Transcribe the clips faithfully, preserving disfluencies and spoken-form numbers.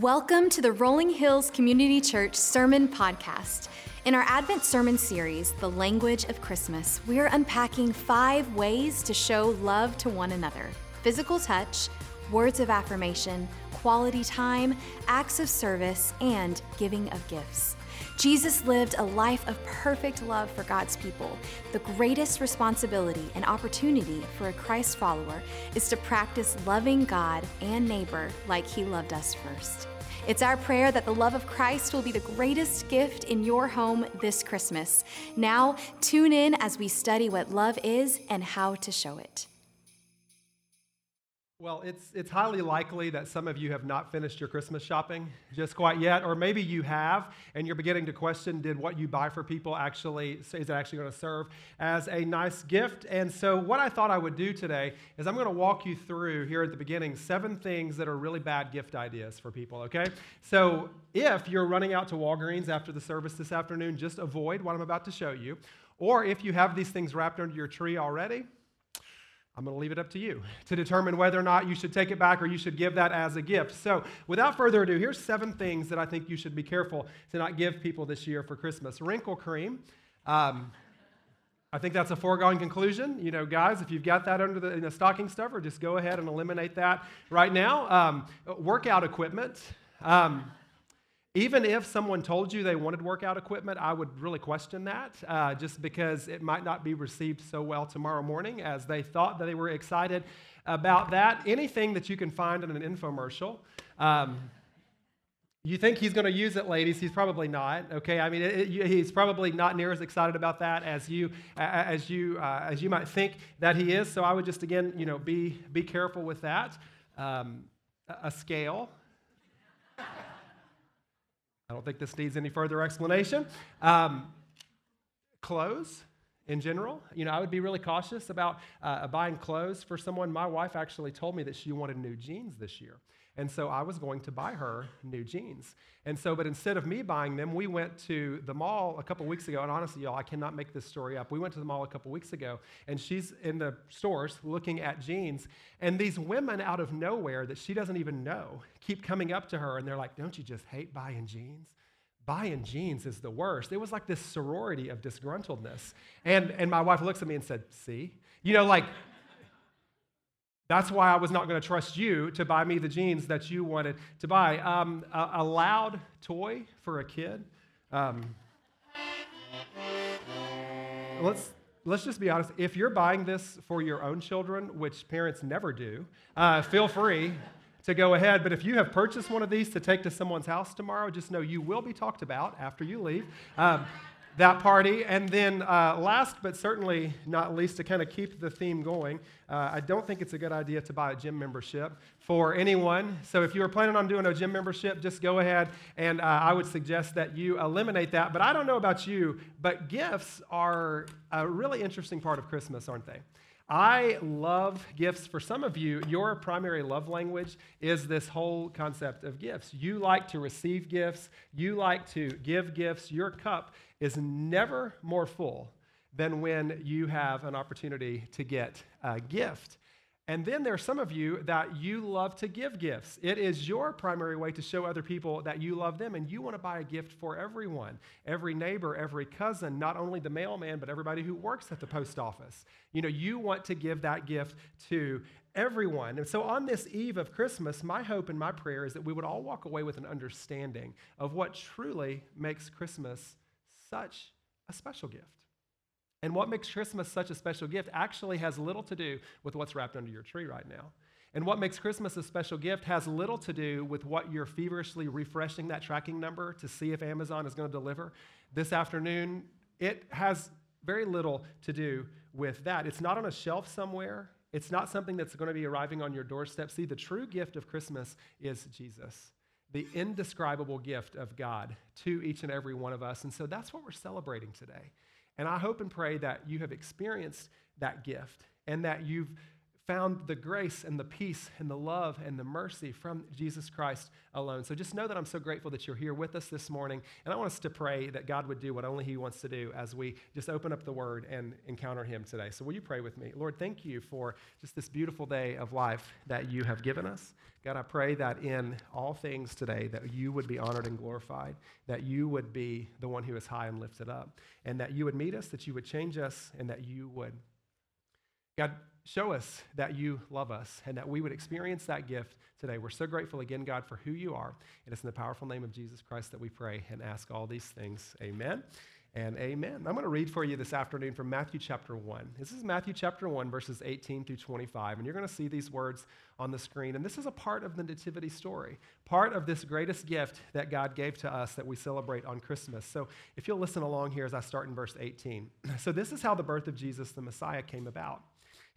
Welcome to the Rolling Hills Community Church Sermon Podcast. In our Advent Sermon Series, The Language of Christmas, we are unpacking five ways to show love to one another: physical touch, words of affirmation, quality time, acts of service, and giving of gifts. Jesus lived a life of perfect love for God's people. The greatest responsibility and opportunity for a Christ follower is to practice loving God and neighbor like He loved us first. It's our prayer that the love of Christ will be the greatest gift in your home this Christmas. Now, tune in as we study what love is and how to show it. Well, it's it's highly likely that some of you have not finished your Christmas shopping just quite yet, or maybe you have, and you're beginning to question, did what you buy for people actually, is it actually going to serve as a nice gift? And so what I thought I would do today is I'm going to walk you through, here at the beginning, seven things that are really bad gift ideas for people, okay? So if you're running out to Walgreens after the service this afternoon, just avoid what I'm about to show you. Or if you have these things wrapped under your tree already, I'm going to leave it up to you to determine whether or not you should take it back or you should give that as a gift. So without further ado, here's seven things that I think you should be careful to not give people this year for Christmas. Wrinkle cream. Um, I think that's a foregone conclusion. You know, guys, if you've got that under the, in the stocking stuffer, just go ahead and eliminate that right now. Um, workout equipment. Um, Even if someone told you they wanted workout equipment, I would really question that, uh, just because it might not be received so well tomorrow morning as they thought that they were excited about that. Anything that you can find in an infomercial. Um, you think he's going to use it, ladies. He's probably not, okay? I mean, it, it, he's probably not near as excited about that as you as you, uh, as you might think that he is. So I would just, again, you know, be, be careful with that. Um, a scale. I don't think this needs any further explanation. Um, clothes in general, you know, I would be really cautious about uh, buying clothes for someone. My wife actually told me that she wanted new jeans this year, and so I was going to buy her new jeans. And so, but instead of me buying them, we went to the mall a couple weeks ago, and honestly, y'all, I cannot make this story up. We went to the mall a couple weeks ago, and she's in the stores looking at jeans, and these women out of nowhere that she doesn't even know keep coming up to her, and they're like, "Don't you just hate buying jeans? Buying jeans is the worst." It was like this sorority of disgruntledness. And and my wife looks at me and said, "See?" You know, like, that's why I was not going to trust you to buy me the jeans that you wanted to buy. Um, a, a loud toy for a kid. Um, let's let's just be honest. If you're buying this for your own children, which parents never do, uh, feel free to go ahead. But if you have purchased one of these to take to someone's house tomorrow, just know you will be talked about after you leave um, that party. And then uh, last but certainly not least, to kind of keep the theme going, uh, I don't think it's a good idea to buy a gym membership for anyone. So if you were planning on doing a gym membership, just go ahead and uh, I would suggest that you eliminate that. But I don't know about you, but gifts are a really interesting part of Christmas, aren't they? I love gifts. For some of you, your primary love language is this whole concept of gifts. You like to receive gifts. You like to give gifts. Your cup is never more full than when you have an opportunity to get a gift. And then there are some of you that you love to give gifts. It is your primary way to show other people that you love them, and you want to buy a gift for everyone, every neighbor, every cousin, not only the mailman, but everybody who works at the post office. You know, you want to give that gift to everyone. And so on this eve of Christmas, my hope and my prayer is that we would all walk away with an understanding of what truly makes Christmas such a special gift. And what makes Christmas such a special gift actually has little to do with what's wrapped under your tree right now. And what makes Christmas a special gift has little to do with what you're feverishly refreshing that tracking number to see if Amazon is going to deliver this afternoon. It has very little to do with that. It's not on a shelf somewhere. It's not something that's going to be arriving on your doorstep. See, the true gift of Christmas is Jesus, the indescribable gift of God to each and every one of us. And so that's what we're celebrating today. And I hope and pray that you have experienced that gift and that you've found the grace and the peace and the love and the mercy from Jesus Christ alone. So just know that I'm so grateful that you're here with us this morning, and I want us to pray that God would do what only he wants to do as we just open up the word and encounter him today. So will you pray with me? Lord, thank you for just this beautiful day of life that you have given us. God, I pray that in all things today that you would be honored and glorified, that you would be the one who is high and lifted up, and that you would meet us, that you would change us, and that you would, God, show us that you love us and that we would experience that gift today. We're so grateful again, God, for who you are. And it's in the powerful name of Jesus Christ that we pray and ask all these things. Amen and amen. I'm going to read for you this afternoon from Matthew chapter one. This is Matthew chapter one, verses eighteen through twenty-five. And you're going to see these words on the screen. And this is a part of the nativity story, part of this greatest gift that God gave to us that we celebrate on Christmas. So if you'll listen along here as I start in verse eighteen. So this is how the birth of Jesus, the Messiah, came about.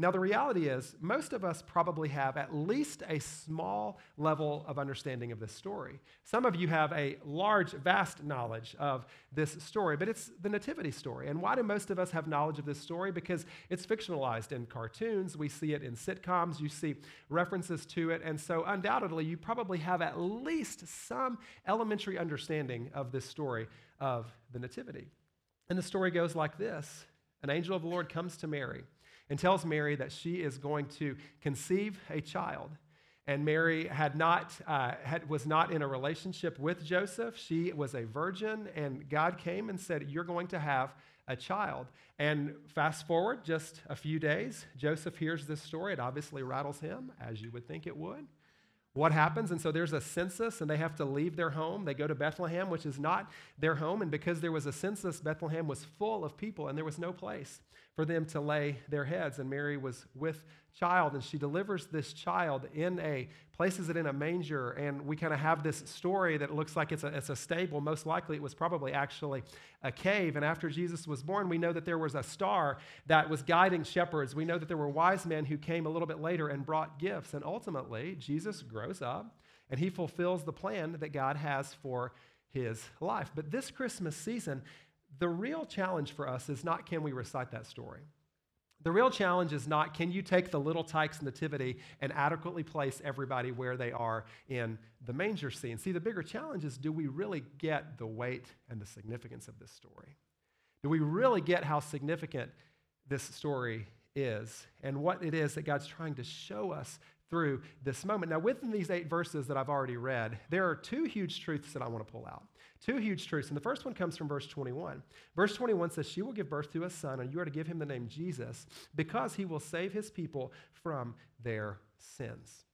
Now, the reality is, most of us probably have at least a small level of understanding of this story. Some of you have a large, vast knowledge of this story, but it's the nativity story. And why do most of us have knowledge of this story? Because it's fictionalized in cartoons. We see it in sitcoms. You see references to it. And so undoubtedly, you probably have at least some elementary understanding of this story of the nativity. And the story goes like this. An angel of the Lord comes to Mary and tells Mary that she is going to conceive a child. And Mary had not, uh, had, was not in a relationship with Joseph. She was a virgin, and God came and said, "You're going to have a child." And fast forward just a few days, Joseph hears this story. It obviously rattles him, as you would think it would. What happens? And so there's a census, and they have to leave their home. They go to Bethlehem, which is not their home. And because there was a census, Bethlehem was full of people, and there was no place for them to lay their heads. And Mary was with child, and she delivers this child in a, places it in a manger, and we kind of have this story that looks like it's a, it's a stable. Most likely it was probably actually a cave, and after Jesus was born, we know that there was a star that was guiding shepherds. We know that there were wise men who came a little bit later and brought gifts, and ultimately, Jesus grows up, and he fulfills the plan that God has for his life. But this Christmas season, the real challenge for us is not can we recite that story. The real challenge is not, can you take the little tyke's nativity and adequately place everybody where they are in the manger scene? See, the bigger challenge is, do we really get the weight and the significance of this story? Do we really get how significant this story is and what it is that God's trying to show us through this moment? Now, within these eight verses that I've already read, there are two huge truths that I want to pull out. Two huge truths, and the first one comes from verse twenty-one. Verse twenty-one says, "She will give birth to a son, and you are to give him the name Jesus, because he will save his people from their sins."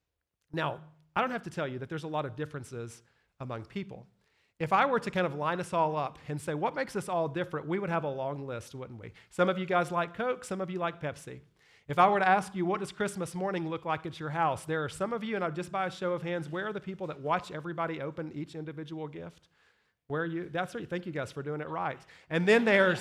Now, I don't have to tell you that there's a lot of differences among people. If I were to kind of line us all up and say, what makes us all different, we would have a long list, wouldn't we? Some of you guys like Coke, some of you like Pepsi. If I were to ask you, what does Christmas morning look like at your house? There are some of you, and I'll just by a show of hands, where are the people that watch everybody open each individual gift? Where are you? That's right. Thank you guys for doing it right. And then there's...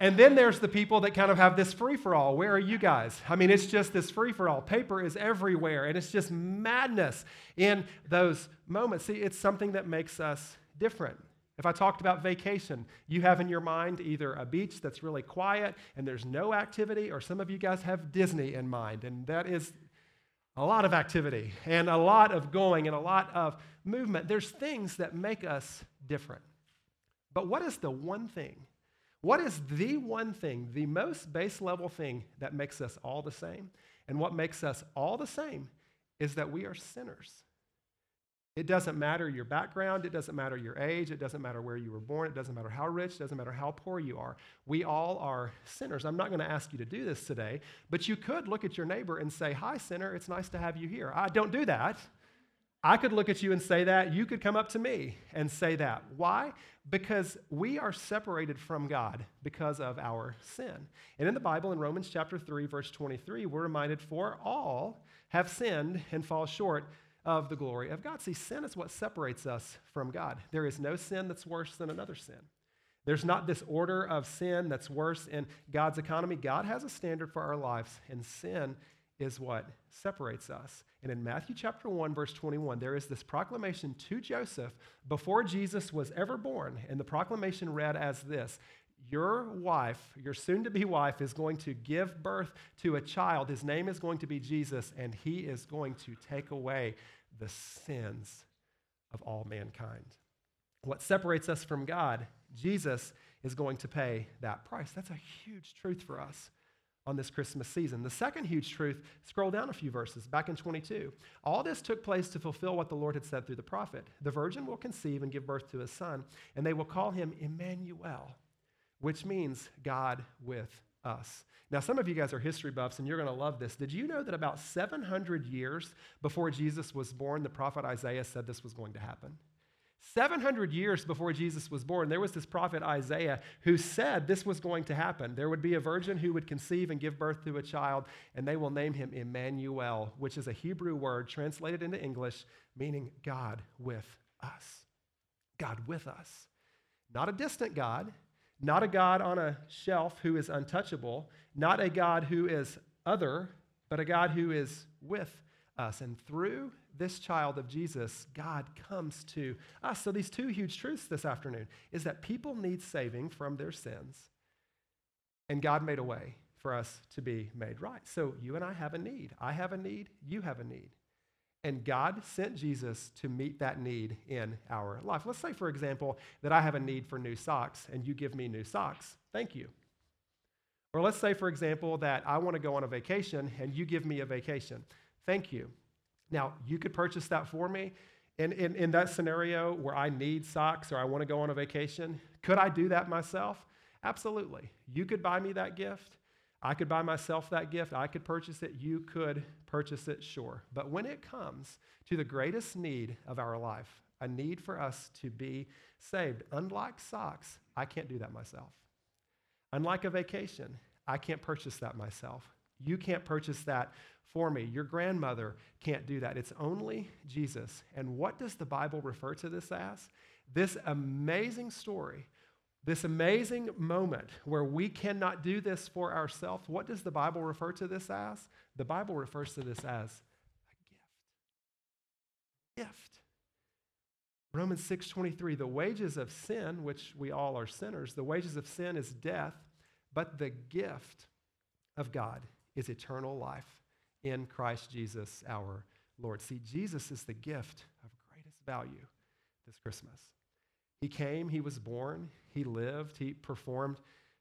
And then there's the people that kind of have this free-for-all. Where are you guys? I mean, it's just this free-for-all. Paper is everywhere, and it's just madness in those moments. See, it's something that makes us different. If I talked about vacation, you have in your mind either a beach that's really quiet and there's no activity, or some of you guys have Disney in mind, and that is a lot of activity and a lot of going and a lot of movement. There's things that make us different. But what is the one thing? What is the one thing, the most base level thing that makes us all the same? And what makes us all the same is that we are sinners. It doesn't matter your background. It doesn't matter your age. It doesn't matter where you were born. It doesn't matter how rich. It doesn't matter how poor you are. We all are sinners. I'm not going to ask you to do this today, but you could look at your neighbor and say, "Hi, sinner, it's nice to have you here." I don't do that. I could look at you and say that. You could come up to me and say that. Why? Because we are separated from God because of our sin. And in the Bible, in Romans chapter three, verse twenty-three, we're reminded, "For all have sinned and fall short of the glory of God." See, sin is what separates us from God. There is no sin that's worse than another sin. There's not this order of sin that's worse in God's economy. God has a standard for our lives, and sin is what separates us. And in Matthew chapter one, verse twenty-one, there is this proclamation to Joseph before Jesus was ever born, and the proclamation read as this: "Your wife, your soon-to-be wife, is going to give birth to a child. His name is going to be Jesus, and he is going to take away the sins of all mankind." What separates us from God, Jesus is going to pay that price. That's a huge truth for us on this Christmas season. The second huge truth, scroll down a few verses, back in twenty-two. "All this took place to fulfill what the Lord had said through the prophet. The virgin will conceive and give birth to a son, and they will call him Emmanuel," which means God with us. Now, some of you guys are history buffs, and you're going to love this. Did you know that about seven hundred years before Jesus was born, the prophet Isaiah said this was going to happen? seven hundred years before Jesus was born, there was this prophet Isaiah who said this was going to happen. There would be a virgin who would conceive and give birth to a child, and they will name him Emmanuel, which is a Hebrew word translated into English, meaning God with us. God with us. Not a distant God, not a God on a shelf who is untouchable, not a God who is other, but a God who is with us. And through this child of Jesus, God comes to us. So these two huge truths this afternoon is that people need saving from their sins, and God made a way for us to be made right. So you and I have a need. I have a need. You have a need. And God sent Jesus to meet that need in our life. Let's say, for example, that I have a need for new socks, and you give me new socks. Thank you. Or let's say, for example, that I want to go on a vacation, and you give me a vacation. Thank you. Now, you could purchase that for me. And in, in that scenario where I need socks or I want to go on a vacation, could I do that myself? Absolutely. You could buy me that gift. I could buy myself that gift. I could purchase it. You could purchase it, sure. But when it comes to the greatest need of our life, a need for us to be saved, unlike socks, I can't do that myself. Unlike a vacation, I can't purchase that myself. You can't purchase that for me. Your grandmother can't do that. It's only Jesus. And what does the Bible refer to this as? This amazing story, this amazing moment where we cannot do this for ourselves. What does the Bible refer to this as? The Bible refers to this as a gift. Gift. Romans six twenty-three, "The wages of sin," which we all are sinners, "the wages of sin is death, but the gift of God is eternal life in Christ Jesus our Lord." See, Jesus is the gift of greatest value this Christmas. He came, he was born, he lived, he performed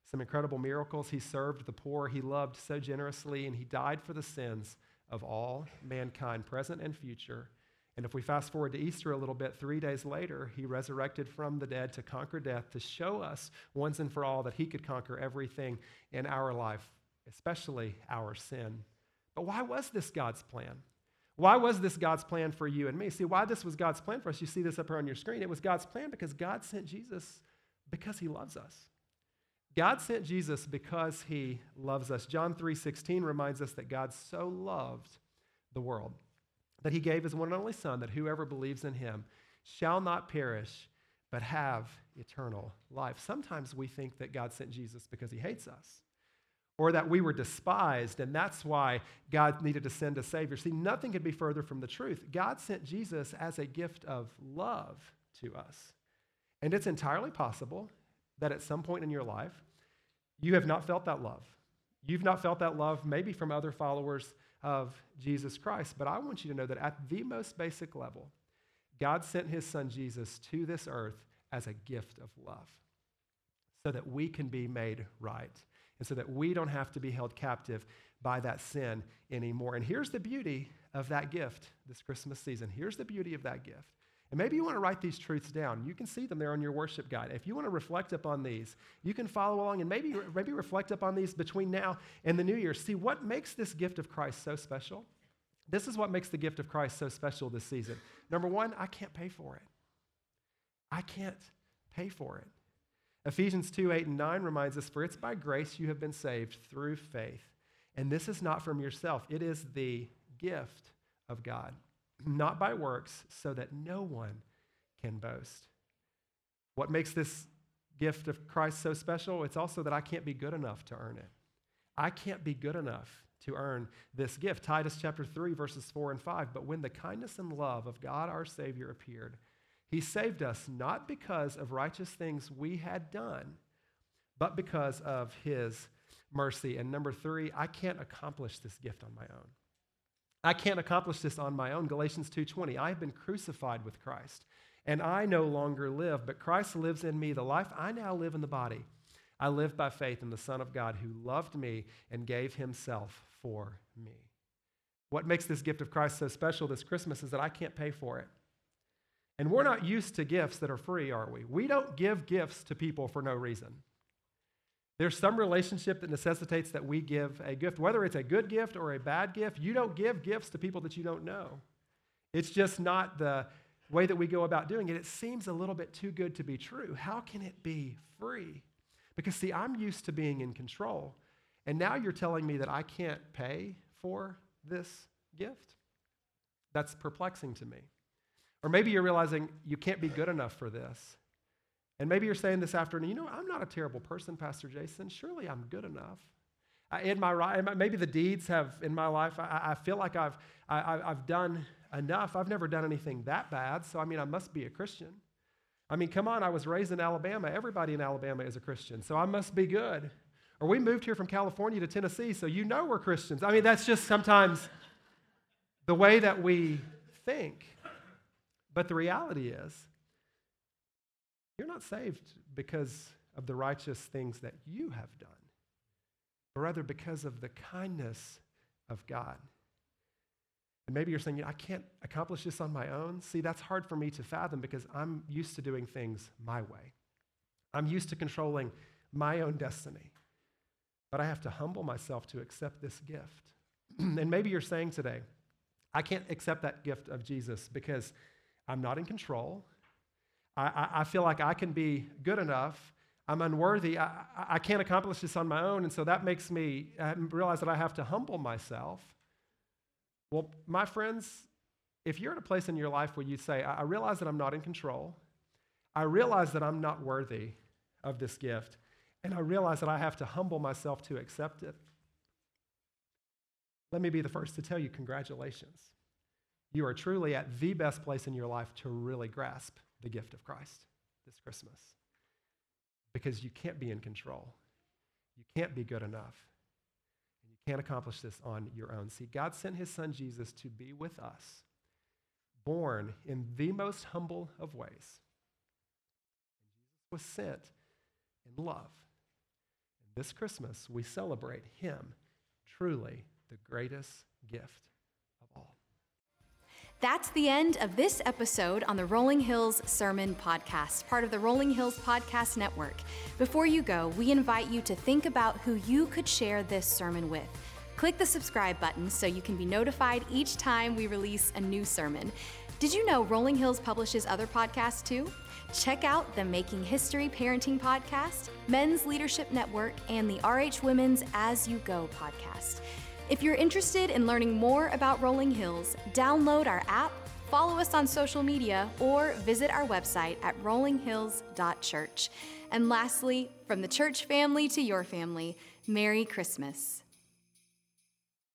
some incredible miracles, he served the poor, he loved so generously, and he died for the sins of all mankind, present and future. And if we fast forward to Easter a little bit, three days later, he resurrected from the dead to conquer death, to show us once and for all that he could conquer everything in our life, especially our sin. But why was this God's plan? Why was this God's plan for you and me? See, why this was God's plan for us, you see this up here on your screen. It was God's plan because God sent Jesus because he loves us. God sent Jesus because he loves us. John three sixteen reminds us that God so loved the world that he gave his one and only son, that whoever believes in him shall not perish but have eternal life. Sometimes we think that God sent Jesus because he hates us, or that we were despised, and that's why God needed to send a Savior. See, nothing could be further from the truth. God sent Jesus as a gift of love to us. And it's entirely possible that at some point in your life, you have not felt that love. You've not felt that love maybe from other followers of Jesus Christ, but I want you to know that at the most basic level, God sent his son Jesus to this earth as a gift of love so that we can be made right, and so that we don't have to be held captive by that sin anymore. And here's the beauty of that gift this Christmas season. Here's the beauty of that gift. And maybe you want to write these truths down. You can see them there on your worship guide. If you want to reflect upon these, you can follow along and maybe, maybe reflect upon these between now and the new year. See, what makes this gift of Christ so special? This is what makes the gift of Christ so special this season. Number one, I can't pay for it. I can't pay for it. Ephesians two, eight, and nine reminds us, for it's by grace you have been saved through faith. And this is not from yourself. It is the gift of God, not by works, so that no one can boast. What makes this gift of Christ so special? It's also that I can't be good enough to earn it. I can't be good enough to earn this gift. Titus chapter three, verses four and five, but when the kindness and love of God our Savior appeared, he saved us not because of righteous things we had done, but because of his mercy. And number three, I can't accomplish this gift on my own. I can't accomplish this on my own. Galatians two twenty, I have been crucified with Christ, and I no longer live, but Christ lives in me. The life I now live in the body, I live by faith in the Son of God who loved me and gave himself for me. What makes this gift of Christ so special this Christmas is that I can't pay for it. And we're not used to gifts that are free, are we? We don't give gifts to people for no reason. There's some relationship that necessitates that we give a gift, whether it's a good gift or a bad gift. You don't give gifts to people that you don't know. It's just not the way that we go about doing it. It seems a little bit too good to be true. How can it be free? Because, see, I'm used to being in control, and now you're telling me that I can't pay for this gift? That's perplexing to me. Or maybe you're realizing you can't be good enough for this. And maybe you're saying this afternoon, you know, I'm not a terrible person, Pastor Jason. Surely I'm good enough. I, in my maybe the deeds have in my life. I, I feel like I've I, I've done enough. I've never done anything that bad. So I mean, I must be a Christian. I mean, come on. I was raised in Alabama. Everybody in Alabama is a Christian. So I must be good. Or we moved here from California to Tennessee. So you know we're Christians. I mean, that's just sometimes the way that we think. But the reality is, you're not saved because of the righteous things that you have done, but rather because of the kindness of God. And maybe you're saying, I can't accomplish this on my own. See, that's hard for me to fathom because I'm used to doing things my way. I'm used to controlling my own destiny. But I have to humble myself to accept this gift. And maybe you're saying today, I can't accept that gift of Jesus because I'm not in control. I, I feel like I can be good enough. I'm unworthy. I, I can't accomplish this on my own. And so that makes me realize that I have to humble myself. Well, my friends, if you're at a place in your life where you say, I realize that I'm not in control. I realize that I'm not worthy of this gift. And I realize that I have to humble myself to accept it. Let me be the first to tell you, congratulations. You are truly at the best place in your life to really grasp the gift of Christ this Christmas. Because you can't be in control. You can't be good enough. And you can't accomplish this on your own. See, God sent his son Jesus to be with us, born in the most humble of ways. Jesus was sent in love. And this Christmas, we celebrate him, truly the greatest gift. That's the end of this episode on the Rolling Hills Sermon Podcast, part of the Rolling Hills Podcast Network. Before you go, we invite you to think about who you could share this sermon with. Click the subscribe button so you can be notified each time we release a new sermon. Did you know Rolling Hills publishes other podcasts too? Check out the Making History Parenting Podcast, Men's Leadership Network, and the R H Women's As You Go podcast. If you're interested in learning more about Rolling Hills, download our app, follow us on social media, or visit our website at rolling hills dot church. And lastly, from the church family to your family, Merry Christmas.